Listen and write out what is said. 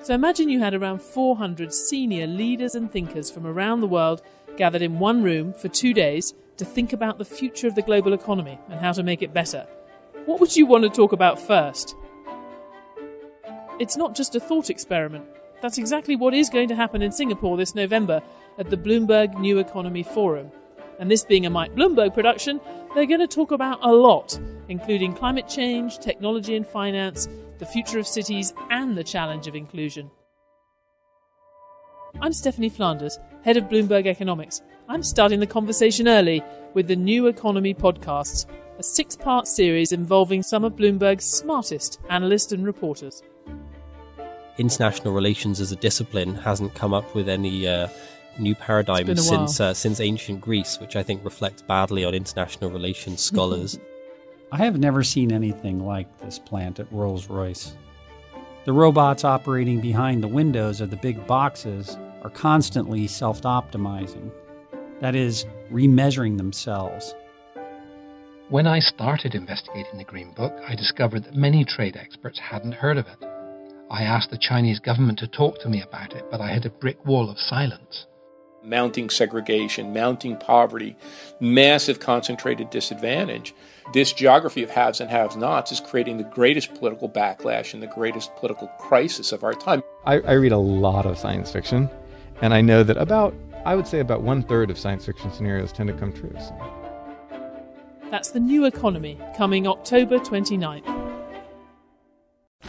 So imagine you had around 400 senior leaders and thinkers from around the world gathered in one room for 2 days to think about the future of the global economy and how to make it better. What would you want to talk about first? It's not just a thought experiment. That's exactly what is going to happen in Singapore this November at the Bloomberg New Economy Forum. And this being a Mike Bloomberg production, they're going to talk about a lot, including climate change, technology and finance, the future of cities, and the challenge of inclusion. I'm Stephanie Flanders, head of Bloomberg Economics. I'm starting the conversation early with the New Economy podcasts, a 6-part series involving some of Bloomberg's smartest analysts and reporters. International relations as a discipline hasn't come up with any new paradigm since ancient Greece, which I think reflects badly on international relations scholars. I have never seen anything like this plant at Rolls-Royce. The robots operating behind the windows of the big boxes are constantly self-optimizing, that is, remeasuring themselves. When I started investigating the Green Book, I discovered that many trade experts hadn't heard of it. I asked the Chinese government to talk to me about it, but I hit a brick wall of silence. Mounting segregation, mounting poverty, massive concentrated disadvantage. This geography of haves and have-nots is creating the greatest political backlash and the greatest political crisis of our time. I read a lot of science fiction, and I know that about 1/3 of science fiction scenarios tend to come true. That's The New Economy, coming October 29th.